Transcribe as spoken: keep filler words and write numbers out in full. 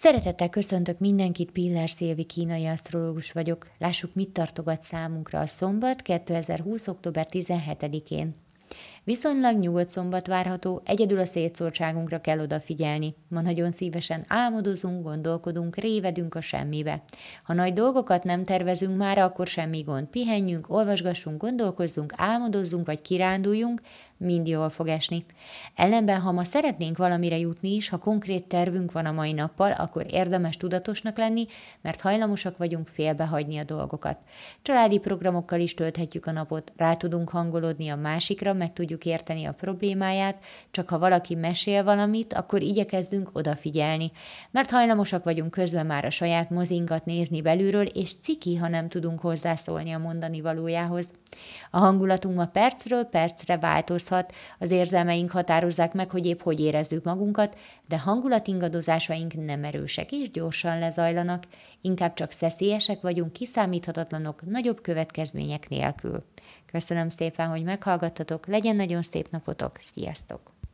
Szeretettel köszöntök mindenkit, Piller Szilvi kínai asztrológus vagyok. Lássuk, mit tartogat számunkra a szombat kétezer-húsz október tizenhetedikén. Viszonylag nyugodt szombat várható, egyedül a szétszórtságunkra kell odafigyelni. Ma nagyon szívesen álmodozunk, gondolkodunk, révedünk a semmibe. Ha nagy dolgokat nem tervezünk már, akkor semmi gond. Pihenjünk, olvasgassunk, gondolkozzunk, álmodozzunk vagy kiránduljunk, mind jól fog esni. Ellenben, ha ma szeretnénk valamire jutni is, ha konkrét tervünk van a mai nappal, akkor érdemes tudatosnak lenni, mert hajlamosak vagyunk félbehagyni a dolgokat. Családi programokkal is tölthetjük a napot, rá tudunk hangolódni a másikra, meg tudjuk érteni a problémáját, csak ha valaki mesél valamit, akkor igyekezzünk odafigyelni, mert hajlamosak vagyunk közben már a saját mozinkat nézni belülről, és ciki, ha nem tudunk hozzászólni a mondani valójához. A hangulatunk ma percről percre változ, az érzelmeink határozzák meg, hogy épp hogy érezzük magunkat, de hangulatingadozásaink nem erősek és gyorsan lezajlanak, inkább csak szeszélyesek vagyunk, kiszámíthatatlanok, nagyobb következmények nélkül. Köszönöm szépen, hogy meghallgattatok, legyen nagyon szép napotok, sziasztok!